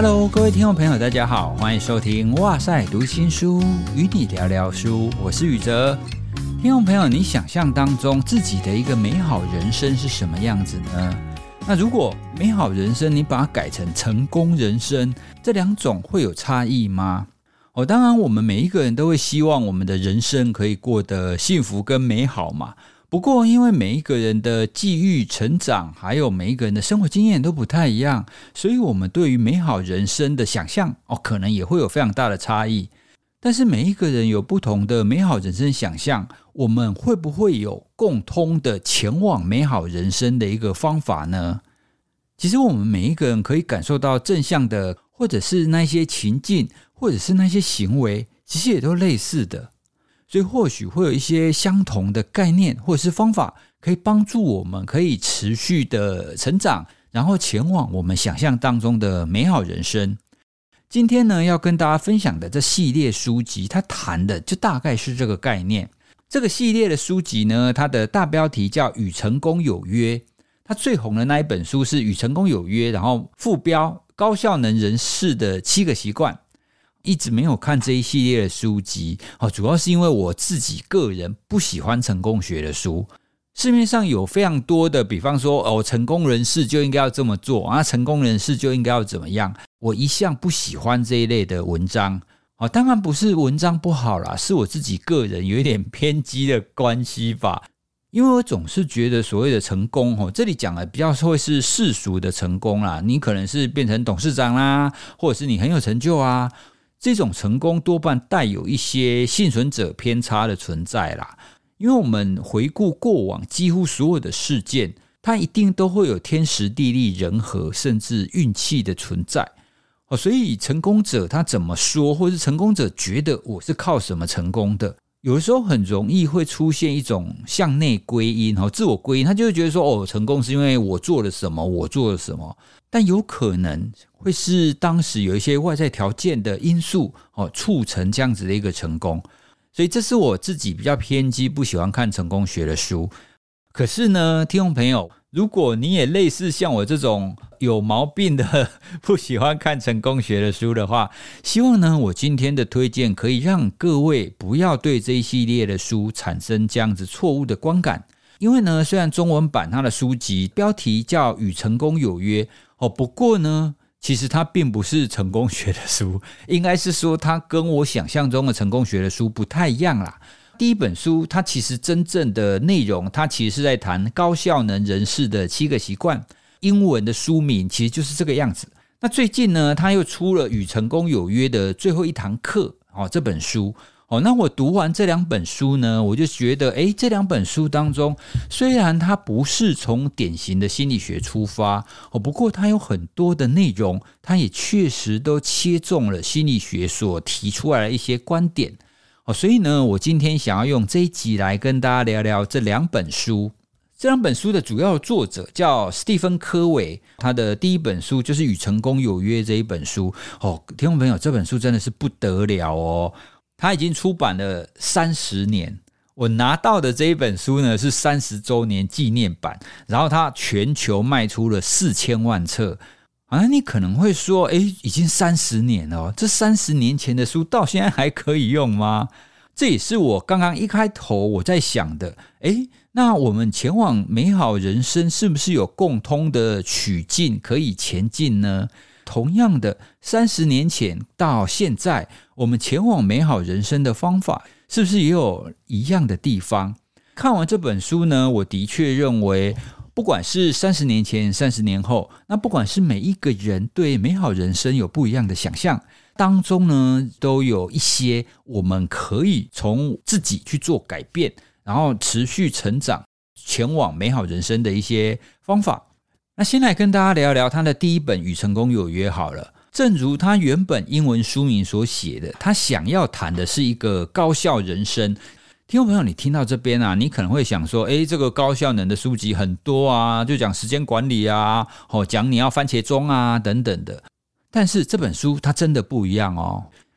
Hello， 各位听众朋友，大家好，欢迎收听《哇塞读新书》，与你聊聊书，我是宇哲。听众朋友，你想象当中自己的一个美好人生是什么样子呢？那如果美好人生你把它改成成功人生，这两种会有差异吗？当然我们每一个人都会希望我们的人生可以过得幸福跟美好嘛。不过因为每一个人的际遇成长还有每一个人的生活经验都不太一样，所以我们对于美好人生的想象可能也会有非常大的差异。但是每一个人有不同的美好人生想象，我们会不会有共通的前往美好人生的一个方法呢？其实我们每一个人可以感受到正向的，或者是那些情境，或者是那些行为，其实也都类似的。所以或许会有一些相同的概念或者是方法，可以帮助我们可以持续的成长，然后前往我们想象当中的美好人生。今天呢，要跟大家分享的这系列书籍，它谈的就大概是这个概念。这个系列的书籍呢，它的大标题叫《与成功有约》，它最红的那一本书是《与成功有约》，然后副标《高效能人士的7个习惯》。一直没有看这一系列的书籍，主要是因为我自己个人不喜欢成功学的书。市面上有非常多的，比方说成功人士就应该要这么做啊，成功人士就应该要怎么样，我一向不喜欢这一类的文章。当然不是文章不好啦，是我自己个人有一点偏激的关系吧。因为我总是觉得所谓的成功，这里讲的比较会是世俗的成功啦，你可能是变成董事长啦，或者是你很有成就啊，这种成功多半带有一些幸存者偏差的存在啦。因为我们回顾过往几乎所有的事件，它一定都会有天时地利人和甚至运气的存在。所以成功者他怎么说，或是成功者觉得我是靠什么成功的，有的时候很容易会出现一种向内归因，自我归因，他就会觉得说成功是因为我做了什么，我做了什么。但有可能会是当时有一些外在条件的因素促成这样子的一个成功。所以这是我自己比较偏激不喜欢看成功学的书。可是呢，听众朋友，如果你也类似像我这种有毛病的不喜欢看成功学的书的话，希望呢我今天的推荐可以让各位不要对这一系列的书产生这样子错误的观感。因为呢，虽然中文版它的书籍标题叫《与成功有约》不过呢，其实它并不是成功学的书，应该是说它跟我想象中的成功学的书不太一样啦。第一本书它其实真正的内容，它其实是在谈高效能人士的7个习惯，英文的书名其实就是这个样子。那最近呢，它又出了《与成功有约》的最后一堂课这本书。那我读完这2本书呢，我就觉得这2本书当中，虽然它不是从典型的心理学出发不过它有很多的内容，它也确实都切中了心理学所提出来的一些观点所以呢，我今天想要用这一集来跟大家聊聊这2本书。这2本书的主要作者叫史蒂芬·科维，他的第一本书就是《与成功有约》这一本书听众朋友，这本书真的是不得了他已经出版了30年，我拿到的这一本书呢是30周年纪念版，然后它全球卖出了4000万册。你可能会说已经30年了，这30年前的书到现在还可以用吗？这也是我刚刚一开头我在想的那我们前往美好人生是不是有共通的取径可以前进呢？同样的，30年前到现在，我们前往美好人生的方法是不是也有一样的地方？看完这本书呢，我的确认为不管是30年前、30年后，那不管是每一个人对美好人生有不一样的想象，当中呢都有一些我们可以从自己去做改变，然后持续成长前往美好人生的一些方法。那先来跟大家聊聊他的第一本《与成功有约》好了。正如他原本英文书名所写的，他想要谈的是一个高效人生。听众朋友，你听到这边啊，你可能会想说这个高效能的书籍很多啊，就讲时间管理啊讲你要番茄钟啊等等的。但是这本书它真的不一样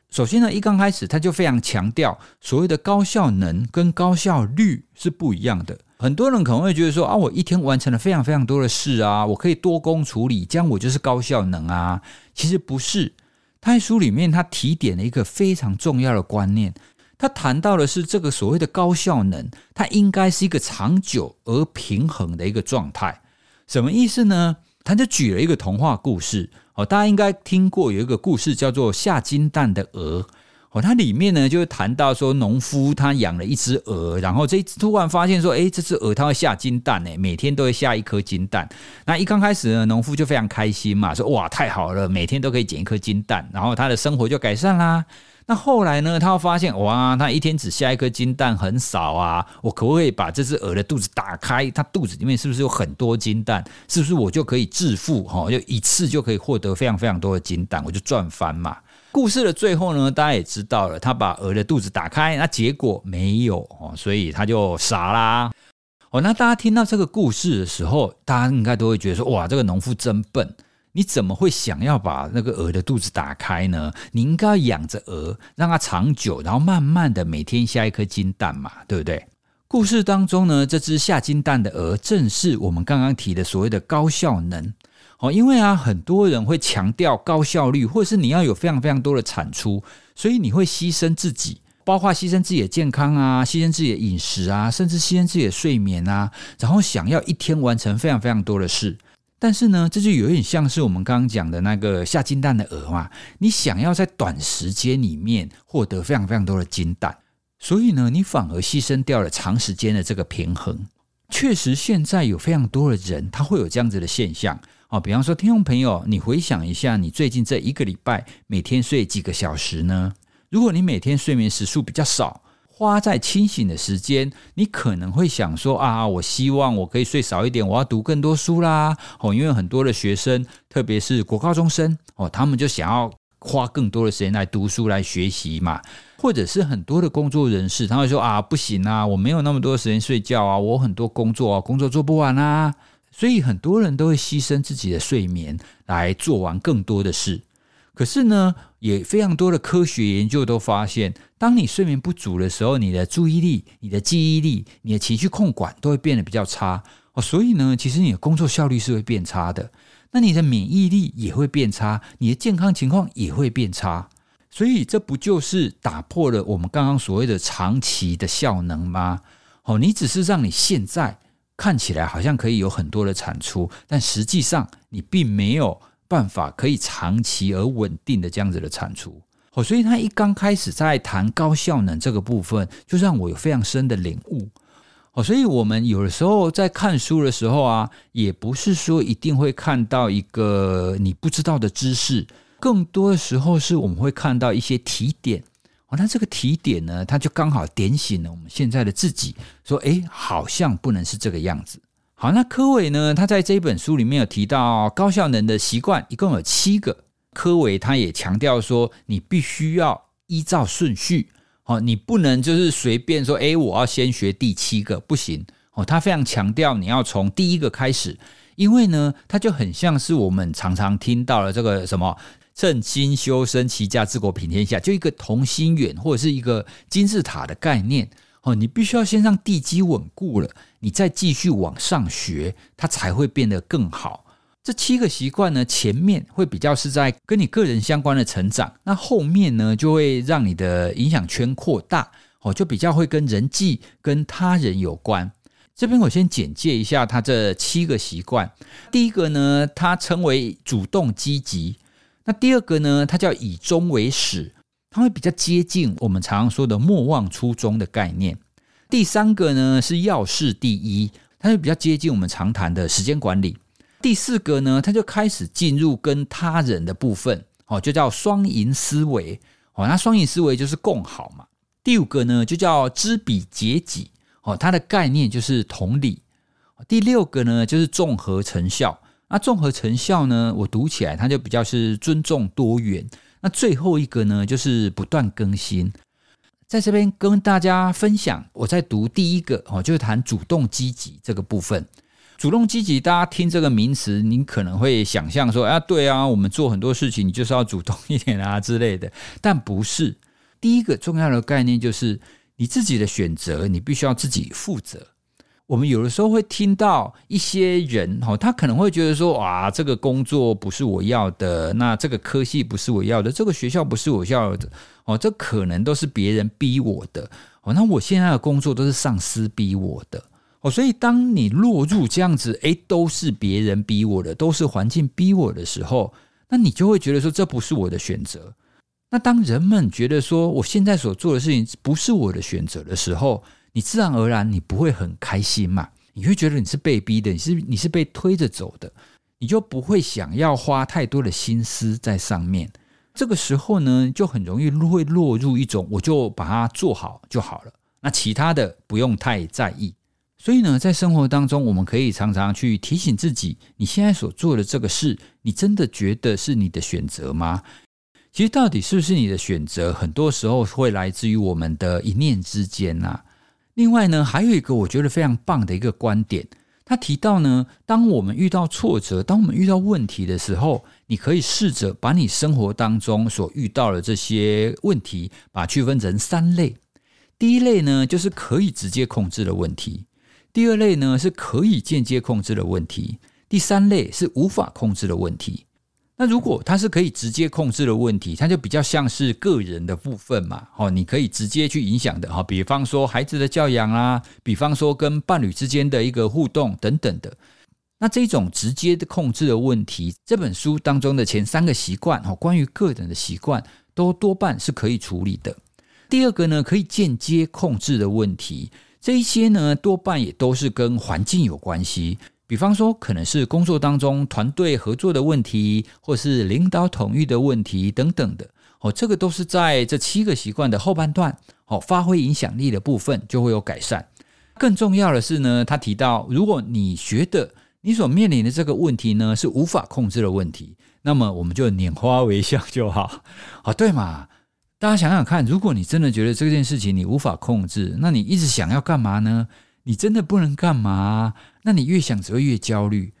首先呢，一刚开始他就非常强调所谓的高效能跟高效率是不一样的。很多人可能会觉得说啊，我一天完成了非常非常多的事啊，我可以多工处理，这样我就是高效能啊。其实不是，他在书里面他提点了一个非常重要的观念，他谈到的是这个所谓的高效能，它应该是一个长久而平衡的一个状态。什么意思呢？他就举了一个童话故事，大家应该听过有一个故事叫做下金蛋的鹅。它里面呢就谈到说，农夫他养了一只鹅，然后突然发现说，这只鹅它会下金蛋，每天都会下一颗金蛋。那一刚开始呢，农夫就非常开心嘛，说哇太好了，每天都可以捡一颗金蛋，然后他的生活就改善啦。那后来呢，他发现哇，他一天只下一颗金蛋很少啊，我可不可以把这只鹅的肚子打开，它肚子里面是不是有很多金蛋，是不是我就可以致富，就一次就可以获得非常非常多的金蛋，我就赚翻嘛。故事的最后呢，大家也知道了，他把鹅的肚子打开，那结果没有，所以他就傻啦。那大家听到这个故事的时候，大家应该都会觉得说，哇，这个农夫真笨，你怎么会想要把那个鹅的肚子打开呢？你应该养着鹅，让它长久，然后慢慢的每天下一颗金蛋嘛，对不对？故事当中呢，这只下金蛋的鹅正是我们刚刚提的所谓的高效能。因为啊，很多人会强调高效率，或者是你要有非常非常多的产出，所以你会牺牲自己，包括牺牲自己的健康啊，牺牲自己的饮食啊，甚至牺牲自己的睡眠啊，然后想要一天完成非常非常多的事。但是呢，这就有点像是我们刚刚讲的那个下金蛋的鹅嘛，你想要在短时间里面获得非常非常多的金蛋，所以呢，你反而牺牲掉了长时间的这个平衡。确实现在有非常多的人他会有这样子的现象。比方说听众朋友，你回想一下，你最近这一个礼拜每天睡几个小时呢？如果你每天睡眠时数比较少，花在清醒的时间，你可能会想说啊，我希望我可以睡少一点，我要读更多书啦。因为很多的学生，特别是国高中生，他们就想要花更多的时间来读书来学习嘛。或者是很多的工作人士，他会说啊，不行啊，我没有那么多时间睡觉啊，我很多工作啊，工作做不完啊。所以很多人都会牺牲自己的睡眠来做完更多的事。可是呢，也非常多的科学研究都发现，当你睡眠不足的时候，你的注意力、你的记忆力、你的情绪控管都会变得比较差。所以呢，其实你的工作效率是会变差的，那你的免疫力也会变差，你的健康情况也会变差。所以这不就是打破了我们刚刚所谓的长期的效能吗？你只是让你现在看起来好像可以有很多的产出，但实际上你并没有办法可以长期而稳定的这样子的产出。所以他一刚开始在谈高效能这个部分，就让我有非常深的领悟。所以我们有的时候在看书的时候啊，也不是说一定会看到一个你不知道的知识，更多的时候是我们会看到一些提点。那这个提点呢，它就刚好点醒了我们现在的自己，说好像不能是这个样子。好，那科维呢，他在这本书里面有提到高效能的习惯一共有7个。科维他也强调说，你必须要依照顺序，你不能就是随便说我要先学第7个，不行。他非常强调你要从第1个开始，因为呢，它就很像是我们常常听到的这个什么正心修身，齐家治国平天下，就一个同心圆或者是一个金字塔的概念。你必须要先让地基稳固了，你再继续往上学，它才会变得更好。这7个习惯呢，前面会比较是在跟你个人相关的成长，那后面呢就会让你的影响圈扩大，就比较会跟人际跟他人有关。这边我先简介一下他这7个习惯。第一个呢，他称为主动积极。那第2个呢，它叫以终为始，它会比较接近我们常说的莫忘初衷的概念。第3个呢是要事第一，它就比较接近我们常谈的时间管理。第4个呢，它就开始进入跟他人的部分，就叫双赢思维。那双赢思维就是共好嘛。第5个呢就叫知彼解己，它的概念就是同理。第6个呢就是综合成效。那综合成效呢，我读起来它就比较是尊重多元。那最后一个呢就是不断更新。在这边跟大家分享，我在读第1个就是谈主动积极这个部分。主动积极，大家听这个名词，你可能会想象说啊，对啊，我们做很多事情你就是要主动一点啊之类的，但不是。第1个重要的概念就是你自己的选择，你必须要自己负责。我们有的时候会听到一些人，他可能会觉得说，哇，这个工作不是我要的，那这个科系不是我要的，这个学校不是我要的，这可能都是别人逼我的，那我现在的工作都是上司逼我的。所以当你落入这样子，都是别人逼我的，都是环境逼我的时候，那你就会觉得说这不是我的选择。那当人们觉得说我现在所做的事情不是我的选择的时候，你自然而然你不会很开心嘛，你会觉得你是被逼的，你是被推着走的，你就不会想要花太多的心思在上面。这个时候呢，就很容易会落入一种我就把它做好就好了，那其他的不用太在意。所以呢，在生活当中，我们可以常常去提醒自己，你现在所做的这个事，你真的觉得是你的选择吗？其实到底是不是你的选择，很多时候会来自于我们的一念之间啊。另外呢，还有一个我觉得非常棒的一个观点，他提到呢，当我们遇到挫折，当我们遇到问题的时候，你可以试着把你生活当中所遇到的这些问题，把它区分成三类。第一类呢，就是可以直接控制的问题。第二类呢，是可以间接控制的问题。第三类是无法控制的问题。那如果它是可以直接控制的问题，它就比较像是个人的部分嘛，你可以直接去影响的，比方说孩子的教养啦，比方说跟伴侣之间的一个互动等等的。那这种直接的控制的问题，这本书当中的前三个习惯，关于个人的习惯，都多半是可以处理的。第二个呢，可以间接控制的问题，这一些呢，多半也都是跟环境有关系，比方说可能是工作当中团队合作的问题，或是领导统御的问题等等的，这个都是在这7个习惯的后半段，发挥影响力的部分就会有改善。更重要的是呢，他提到，如果你觉得你所面临的这个问题呢，是无法控制的问题，那么我们就拈花微笑就好。对嘛，大家想想看，如果你真的觉得这件事情你无法控制，那你一直想要干嘛呢？你真的不能干嘛啊，那你越想只会越焦虑。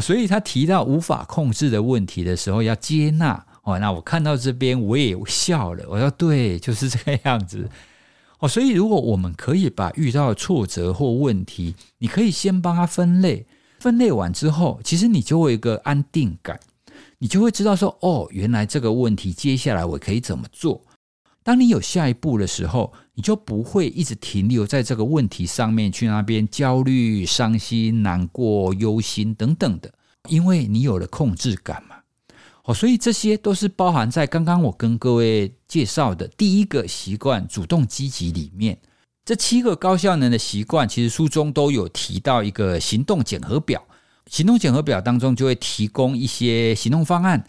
所以他提到无法控制的问题的时候，要接纳。那我看到这边我也笑了，我说对，就是这个样子。所以如果我们可以把遇到的挫折或问题，你可以先帮它分类，分类完之后，其实你就会有一个安定感，你就会知道说，哦，原来这个问题接下来我可以怎么做。当你有下一步的时候，你就不会一直停留在这个问题上面，去那边焦虑、伤心、难过、忧心等等的，因为你有了控制感嘛。所以这些都是包含在刚刚我跟各位介绍的第一个习惯，主动积极里面。这7个高效能的习惯，其实书中都有提到一个行动检核表，行动检核表当中就会提供一些行动方案。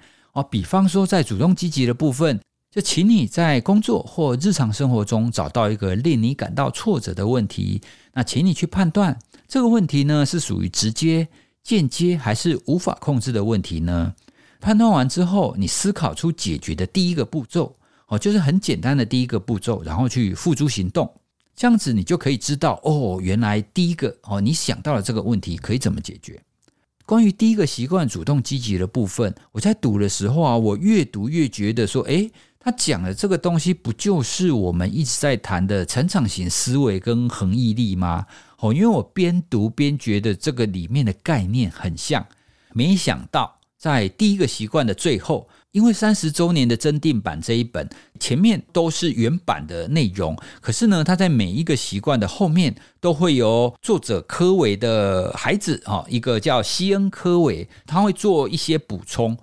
比方说在主动积极的部分，就请你在工作或日常生活中找到一个令你感到挫折的问题，那请你去判断这个问题呢，是属于直接、间接还是无法控制的问题呢？判断完之后，你思考出解决的第一个步骤，就是很简单的第一个步骤，然后去付诸行动。这样子你就可以知道，哦，原来第一个，你想到了这个问题可以怎么解决。关于第一个习惯主动积极的部分，我在读的时候啊，我越读越觉得说，他讲的这个东西不就是我们一直在谈的成长型思维跟恒毅力吗？因为我边读边觉得这个里面的概念很像。没想到在第一个习惯的最后，因为30周年的增订版这一本前面都是原版的内容，可是呢，他在每一个习惯的后面都会有作者科维的孩子，一个叫西恩科维，他会做一些补充。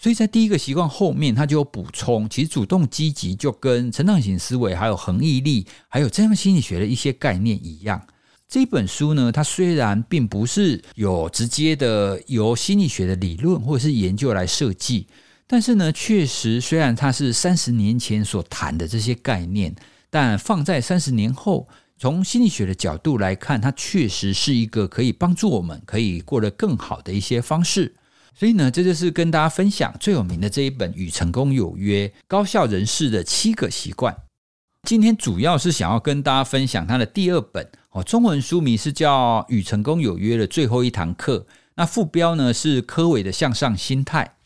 所以在第一个习惯后面他就有补充，其实主动积极就跟成长型思维还有恒毅力还有正向心理学的一些概念一样。这本书呢，它虽然并不是有直接的由心理学的理论或者是研究来设计，但是呢，确实虽然它是30年前所谈的这些概念，但放在30年后从心理学的角度来看，它确实是一个可以帮助我们可以过得更好的一些方式。所以呢，这就是跟大家分享最有名的这一本《与成功有约：高效人士的7个习惯》。今天主要是想要跟大家分享它的第2本，中文书名是叫《与成功有约的最后一堂课》，那副标呢是科维的向上心态。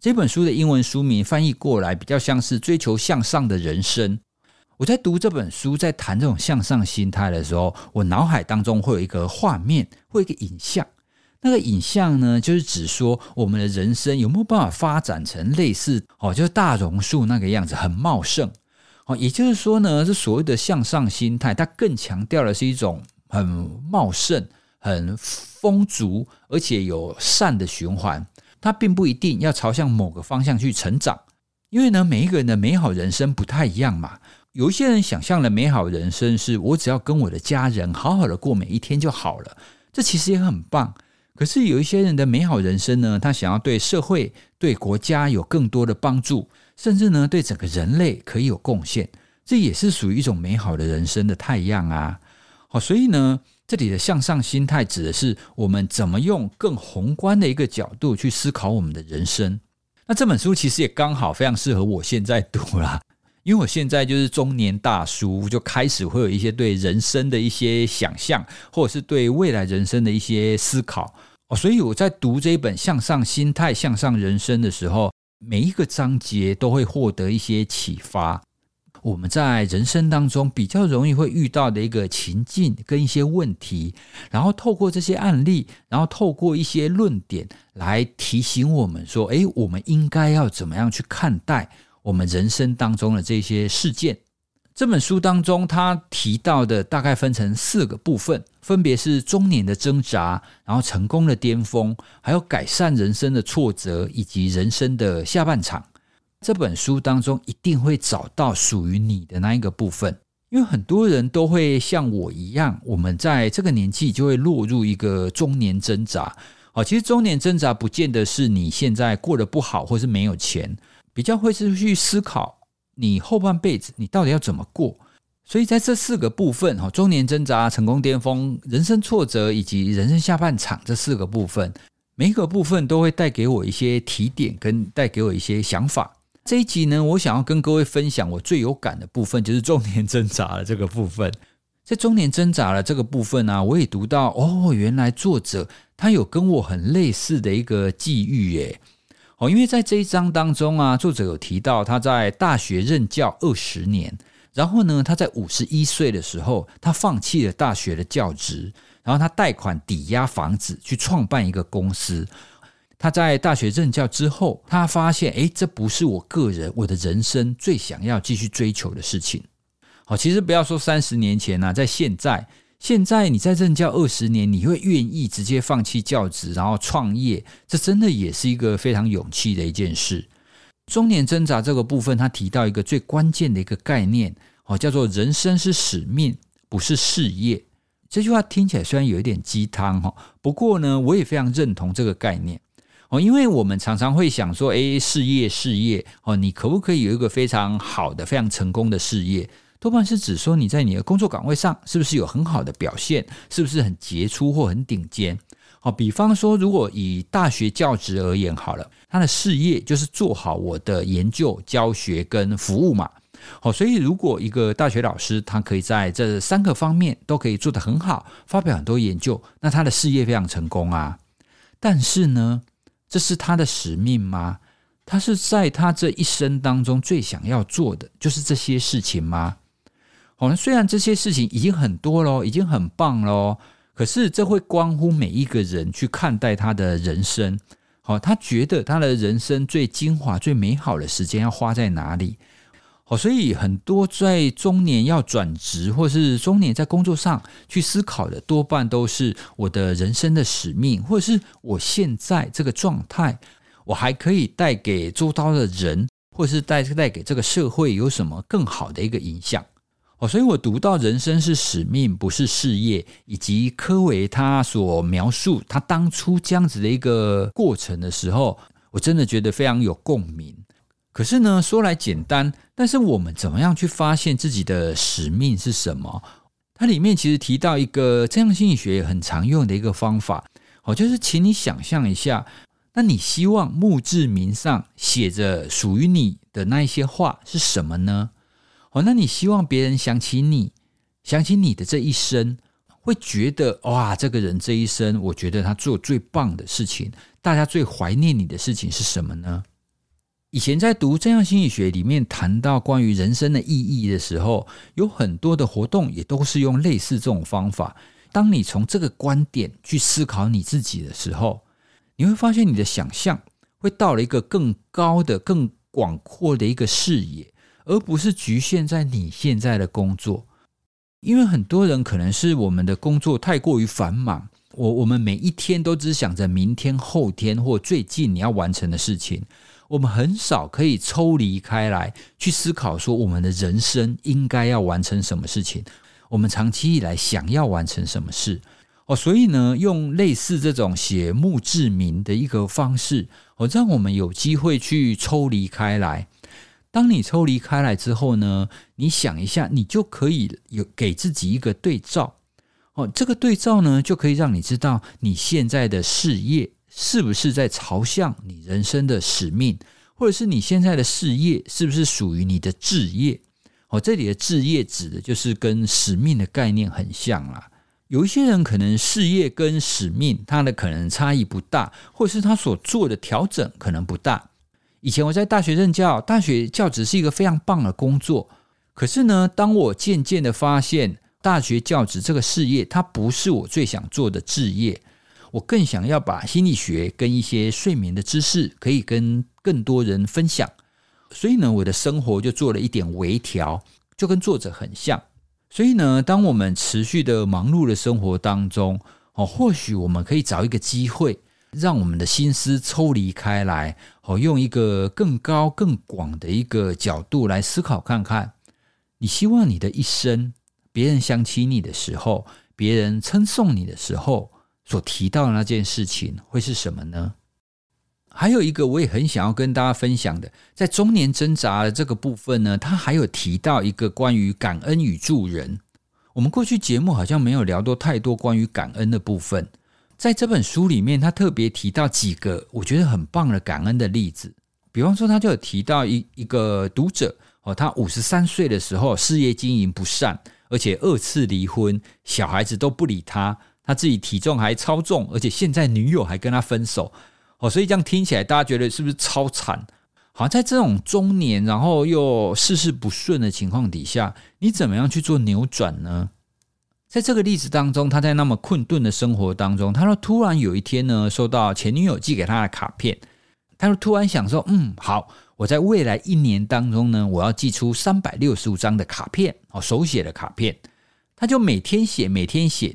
这本书的英文书名翻译过来比较像是追求向上的人生。我在读这本书，在谈这种向上心态的时候，我脑海当中会有一个画面，会有一个影像。那个影像呢，就是指说我们的人生有没有办法发展成类似就是大榕树那个样子，很茂盛。也就是说呢，这所谓的向上心态，它更强调的是一种很茂盛、很丰足，而且有善的循环。它并不一定要朝向某个方向去成长，因为呢，每一个人的美好人生不太一样嘛。有一些人想象的美好人生是我只要跟我的家人好好的过每一天就好了，这其实也很棒。可是有一些人的美好人生呢，他想要对社会、对国家有更多的帮助，甚至呢，对整个人类可以有贡献，这也是属于一种美好的人生的太阳啊。好，所以呢，这里的向上心态指的是我们怎么用更宏观的一个角度去思考我们的人生。那这本书其实也刚好非常适合我现在读啦，因为我现在就是中年大叔，就开始会有一些对人生的一些想象，或者是对未来人生的一些思考。所以我在读这一本向上心态向上人生的时候，每一个章节都会获得一些启发。我们在人生当中比较容易会遇到的一个情境跟一些问题，然后透过这些案例，然后透过一些论点来提醒我们说，我们应该要怎么样去看待我们人生当中的这些事件。这本书当中他提到的大概分成4个部分，分别是中年的挣扎，然后成功的巅峰，还有改善人生的挫折，以及人生的下半场。这本书当中一定会找到属于你的那一个部分，因为很多人都会像我一样，我们在这个年纪就会落入一个中年挣扎。其实中年挣扎不见得是你现在过得不好或是没有钱，比较会是去思考你后半辈子你到底要怎么过。所以在这4个部分，中年挣扎、成功巅峰、人生挫折以及人生下半场，这4个部分每一个部分都会带给我一些提点，跟带给我一些想法。这一集呢，我想要跟各位分享我最有感的部分，就是中年挣扎的这个部分。在中年挣扎的这个部分啊，我也读到原来作者他有跟我很类似的一个际遇耶。因为在这一章当中啊，作者有提到他在大学任教20年，然后呢，他在51岁的时候，他放弃了大学的教职，然后他贷款抵押房子去创办一个公司。他在大学任教之后，他发现这不是我个人我的人生最想要继续追求的事情。其实不要说30年前啊，在现在你在任教20年，你会愿意直接放弃教职然后创业，这真的也是一个非常勇气的一件事。中年挣扎这个部分，他提到一个最关键的一个概念，叫做人生是使命，不是事业。这句话听起来虽然有一点鸡汤，不过呢，我也非常认同这个概念。因为我们常常会想说事业，你可不可以有一个非常好的非常成功的事业，多半是指说你在你的工作岗位上是不是有很好的表现，是不是很杰出或很顶尖。比方说如果以大学教职而言好了，他的事业就是做好我的研究、教学跟服务嘛。所以如果一个大学老师他可以在这3个方面都可以做得很好，发表很多研究，那他的事业非常成功啊。但是呢，这是他的使命吗？他是在他这一生当中最想要做的就是这些事情吗？虽然这些事情已经很多了，已经很棒了，可是这会关乎每一个人去看待他的人生。他觉得他的人生最精华、最美好的时间要花在哪里。所以很多在中年要转职，或是中年在工作上去思考的，多半都是我的人生的使命，或者是我现在这个状态，我还可以带给周遭的人，或是带给这个社会有什么更好的一个影响。所以我读到人生是使命不是事业，以及科维他所描述他当初这样子的一个过程的时候，我真的觉得非常有共鸣。可是呢，说来简单，但是我们怎么样去发现自己的使命是什么？它里面其实提到一个正向心理学很常用的一个方法，就是请你想象一下，那你希望墓志铭上写着属于你的那一些话是什么呢？那你希望别人想起你的这一生，会觉得哇，这个人这一生我觉得他做最棒的事情，大家最怀念你的事情是什么呢？以前在读正向心理学里面谈到关于人生的意义的时候，有很多的活动也都是用类似这种方法。当你从这个观点去思考你自己的时候，你会发现你的想象会到了一个更高的更广阔的一个视野，而不是局限在你现在的工作。因为很多人可能是我们的工作太过于繁忙，我们每一天都只想着明天后天或最近你要完成的事情，我们很少可以抽离开来去思考说我们的人生应该要完成什么事情，我们长期以来想要完成什么事。所以呢，用类似这种写墓志铭的一个方式，让我们有机会去抽离开来。当你抽离开来之后呢，你想一下，你就可以有给自己一个对照。这个对照呢，就可以让你知道你现在的事业是不是在朝向你人生的使命，或者是你现在的事业是不是属于你的志业。这里的志业指的就是跟使命的概念很像啦。有一些人可能事业跟使命他的可能差异不大，或者是他所做的调整可能不大。以前我在大学任教，大学教职是一个非常棒的工作，可是呢，当我渐渐的发现大学教职这个事业它不是我最想做的志业，我更想要把心理学跟一些睡眠的知识可以跟更多人分享。所以呢，我的生活就做了一点微调，就跟作者很像。所以呢，当我们持续的忙碌的生活当中，或许我们可以找一个机会让我们的心思抽离开来，用一个更高更广的一个角度来思考看看，你希望你的一生，别人想起你的时候，别人称颂你的时候，所提到的那件事情会是什么呢？还有一个我也很想要跟大家分享的，在中年挣扎的这个部分呢，他还有提到一个关于感恩与助人。我们过去节目好像没有聊到太多关于感恩的部分，在这本书里面他特别提到几个我觉得很棒的感恩的例子。比方说他就有提到一个读者，他53岁的时候事业经营不善，而且2次离婚，小孩子都不理他，他自己体重还超重，而且现在女友还跟他分手。所以这样听起来大家觉得是不是超惨？好像在这种中年然后又事事不顺的情况底下，你怎么样去做扭转呢？在这个例子当中，他在那么困顿的生活当中，他说突然有一天呢，收到前女友寄给他的卡片，他就突然想说好，我在未来1年当中呢，我要寄出365张的卡片，手写的卡片。他就每天写，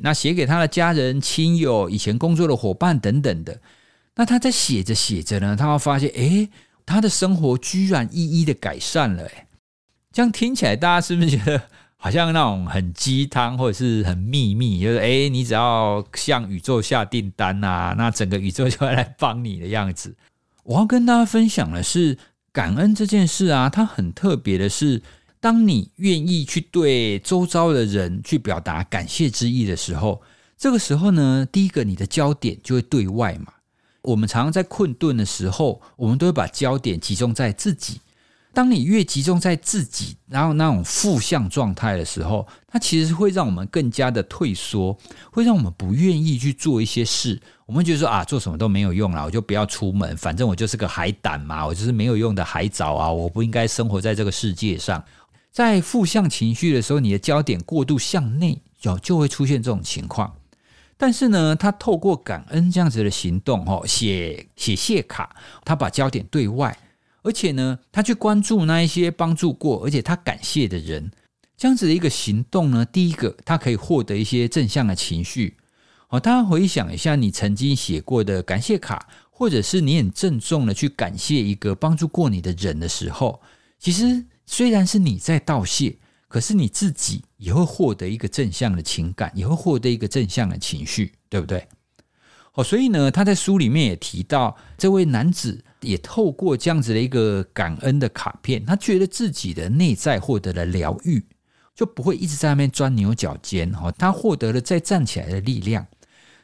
那写给他的家人亲友、以前工作的伙伴等等的。那他在写着呢，他会发现他的生活居然一一的改善了。这样听起来大家是不是觉得好像那种很鸡汤或者是很秘密，就是你只要向宇宙下订单啊，那整个宇宙就会来帮你的样子。我要跟大家分享的是，感恩这件事啊，它很特别的是，当你愿意去对周遭的人去表达感谢之意的时候，这个时候呢，第一个你的焦点就会对外嘛。我们常常在困顿的时候，我们都会把焦点集中在自己。当你越集中在自己，然后那种负向状态的时候，它其实会让我们更加的退缩，会让我们不愿意去做一些事。我们觉得说做什么都没有用啦，我就不要出门，反正我就是个海胆嘛，我就是没有用的海藻啊，我不应该生活在这个世界上。在负向情绪的时候，你的焦点过度向内，就会出现这种情况。但是呢，他透过感恩这样子的行动，写谢卡，他把焦点对外，而且呢，他去关注那一些帮助过而且他感谢的人。这样子的一个行动呢，第一个他可以获得一些正向的情绪。大家回想一下你曾经写过的感谢卡，或者是你很郑重的去感谢一个帮助过你的人的时候，其实虽然是你在道谢，可是你自己也会获得一个正向的情感，也会获得一个正向的情绪，对不对？所以呢，他在书里面也提到，这位男子也透过这样子的一个感恩的卡片，他觉得自己的内在获得了疗愈，就不会一直在那边钻牛角尖，他获得了再站起来的力量。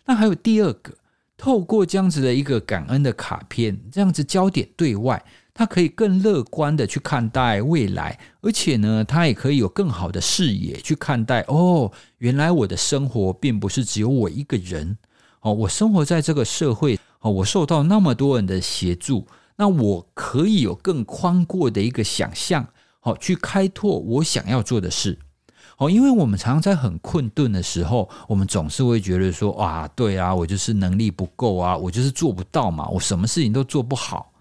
那还有第二个，透过这样子的一个感恩的卡片，这样子焦点对外，他可以更乐观的去看待未来，而且呢，他也可以有更好的视野去看待原来我的生活并不是只有我一个人，我生活在这个社会，我受到那么多人的协助，那我可以有更宽阔的一个想象，去开拓我想要做的事。因为我们常常在很困顿的时候，我们总是会觉得说啊，对啊，我就是能力不够啊，我就是做不到嘛，我什么事情都做不好。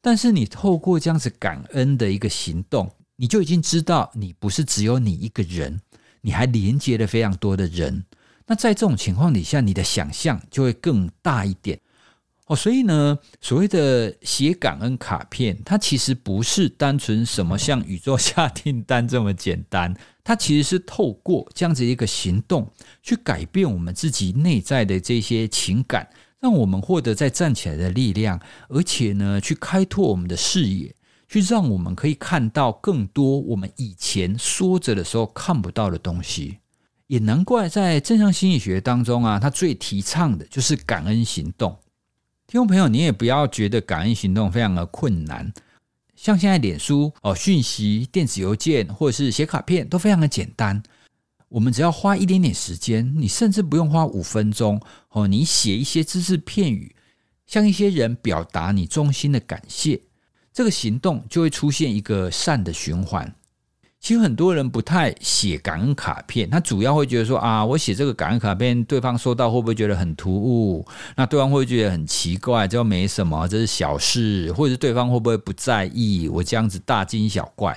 但是你透过这样子感恩的一个行动，你就已经知道你不是只有你一个人，你还连接了非常多的人。那在这种情况底下，你的想象就会更大一点。所以呢，所谓的写感恩卡片，它其实不是单纯什么像宇宙下订单这么简单，它其实是透过这样子一个行动去改变我们自己内在的这些情感，让我们获得再站起来的力量，而且呢，去开拓我们的视野，去让我们可以看到更多我们以前缩着的时候看不到的东西。也难怪在正向心理学当中啊，它最提倡的就是感恩行动。听众朋友，你也不要觉得感恩行动非常的困难，像现在脸书、讯息、电子邮件或者是写卡片都非常的简单。我们只要花一点点时间，你甚至不用花5分钟，你写一些只字片语，向一些人表达你衷心的感谢，这个行动就会出现一个善的循环。其实很多人不太写感恩卡片，他主要会觉得说啊，我写这个感恩卡片，对方收到会不会觉得很突兀？那对方会觉得很奇怪，这没什么，这是小事，或者是对方会不会不在意我这样子大惊小怪？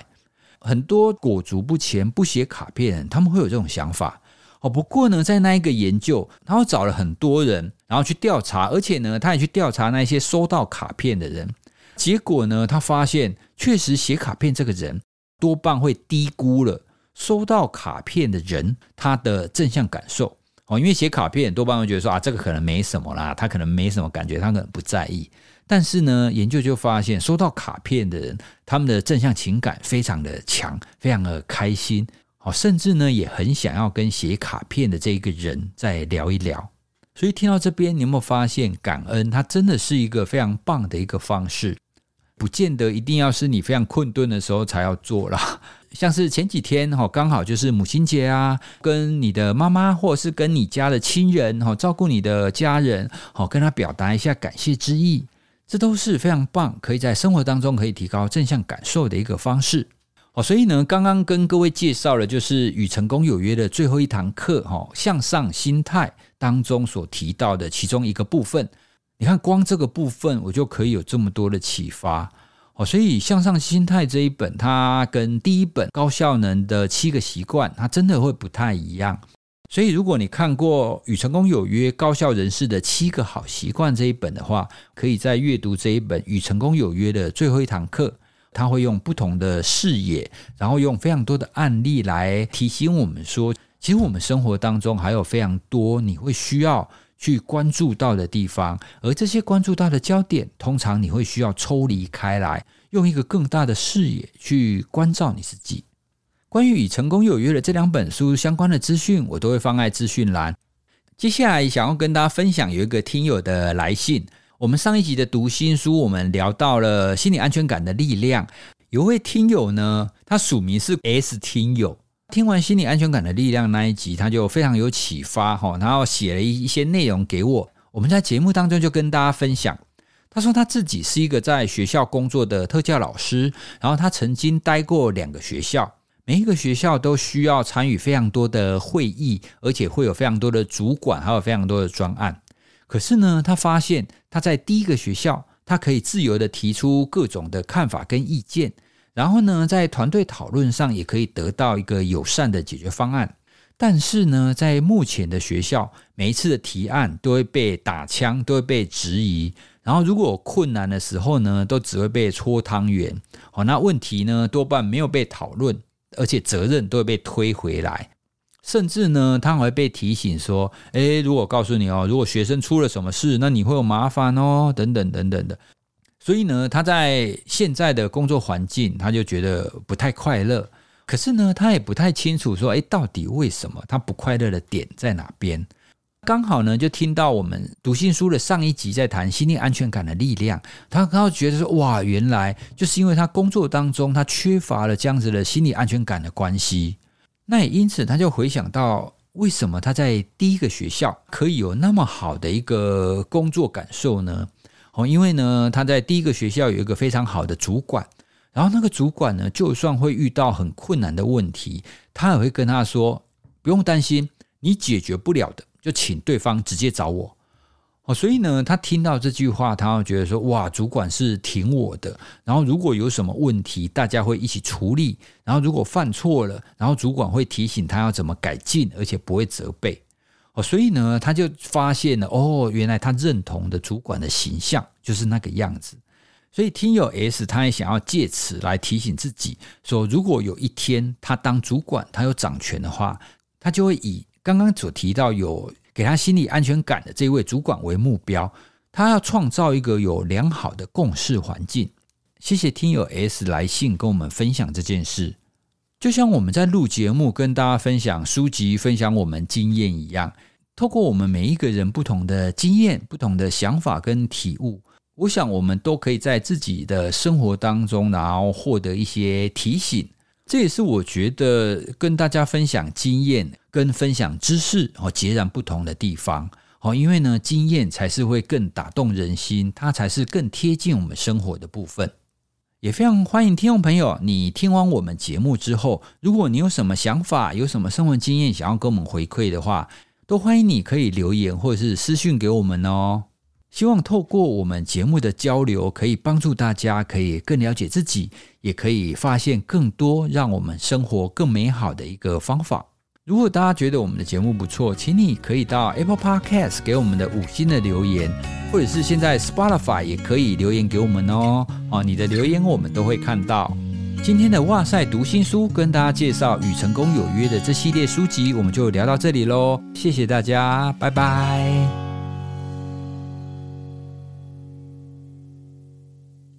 很多裹足不前不写卡片，他们会有这种想法。不过呢，在那一个研究，然后找了很多人，然后去调查，而且呢，他也去调查那些收到卡片的人。结果呢，他发现确实写卡片这个人，多半会低估了收到卡片的人他的正向感受。因为写卡片多半会觉得说啊，这个可能没什么啦，他可能没什么感觉，他可能不在意。但是呢，研究就发现收到卡片的人，他们的正向情感非常的强，非常的开心，甚至呢也很想要跟写卡片的这一个人再聊一聊。所以听到这边，你有没有发现感恩它真的是一个非常棒的一个方式？不见得一定要是你非常困顿的时候才要做啦。像是前几天刚好就是母亲节啊，跟你的妈妈或者是跟你家的亲人，照顾你的家人，跟他表达一下感谢之意，这都是非常棒，可以在生活当中可以提高正向感受的一个方式。所以呢，刚刚跟各位介绍了就是与成功有约的最后一堂课，向上心态当中所提到的其中一个部分。你看光这个部分我就可以有这么多的启发。所以向上心态这一本，它跟第一本高效能的7个习惯，它真的会不太一样。所以如果你看过与成功有约高效人士的7个好习惯这一本的话，可以在阅读这一本与成功有约的最后一堂课，它会用不同的视野，然后用非常多的案例来提醒我们说，其实我们生活当中还有非常多你会需要去关注到的地方，而这些关注到的焦点，通常你会需要抽离开来，用一个更大的视野去关照你自己。关于与成功有约的这2本书相关的资讯，我都会放在资讯栏。接下来想要跟大家分享有一个听友的来信。我们上一集的读心书，我们聊到了心理安全感的力量。有位听友呢，他署名是 S 听友，听完心理安全感的力量那一集，他就非常有启发，然后写了一些内容给我，我们在节目当中就跟大家分享。他说他自己是一个在学校工作的特教老师，然后他曾经待过2个学校，每一个学校都需要参与非常多的会议，而且会有非常多的主管，还有非常多的专案。可是呢，他发现他在第一个学校，他可以自由的提出各种的看法跟意见，然后呢，在团队讨论上也可以得到一个友善的解决方案。但是呢，在目前的学校，每一次的提案都会被打枪，都会被质疑，然后如果有困难的时候呢，都只会被搓汤圆。那问题呢，多半没有被讨论，而且责任都会被推回来。甚至呢，他还会被提醒说，如果告诉你如果学生出了什么事，那你会有麻烦等等等等的。所以呢，他在现在的工作环境，他就觉得不太快乐。可是呢，他也不太清楚说，到底为什么他不快乐的点在哪边？刚好呢，就听到我们读心书的上一集在谈心理安全感的力量，他刚好觉得说，哇，原来就是因为他工作当中他缺乏了这样子的心理安全感的关系。那也因此，他就回想到为什么他在第一个学校可以有那么好的一个工作感受呢？因为呢他在第一个学校有一个非常好的主管，然后那个主管呢就算会遇到很困难的问题，他也会跟他说不用担心，你解决不了的就请对方直接找我。所以呢他听到这句话他会觉得说哇，主管是挺我的，然后如果有什么问题大家会一起处理，然后如果犯错了，然后主管会提醒他要怎么改进，而且不会责备。所以呢他就发现了哦，原来他认同的主管的形象就是那个样子。所以听友 S 他也想要借此来提醒自己说，如果有一天他当主管，他有掌权的话，他就会以刚刚所提到有给他心理安全感的这位主管为目标，他要创造一个有良好的共事环境。谢谢听友 S 来信跟我们分享这件事。就像我们在录节目跟大家分享书籍，分享我们经验一样，透过我们每一个人不同的经验，不同的想法跟体悟，我想我们都可以在自己的生活当中然后获得一些提醒。这也是我觉得跟大家分享经验跟分享知识截然不同的地方。因为呢经验才是会更打动人心，它才是更贴近我们生活的部分。也非常欢迎听众朋友，你听完我们节目之后，如果你有什么想法，有什么生活经验想要跟我们回馈的话，都欢迎你可以留言或者是私讯给我们哦。希望透过我们节目的交流，可以帮助大家可以更了解自己，也可以发现更多让我们生活更美好的一个方法。如果大家觉得我们的节目不错，请你可以到 Apple Podcast 给我们的5星的留言，或者是现在 Spotify 也可以留言给我们哦。你的留言我们都会看到。今天的哇塞读新书跟大家介绍《与成功有约》的这系列书籍，我们就聊到这里咯。谢谢大家，拜拜。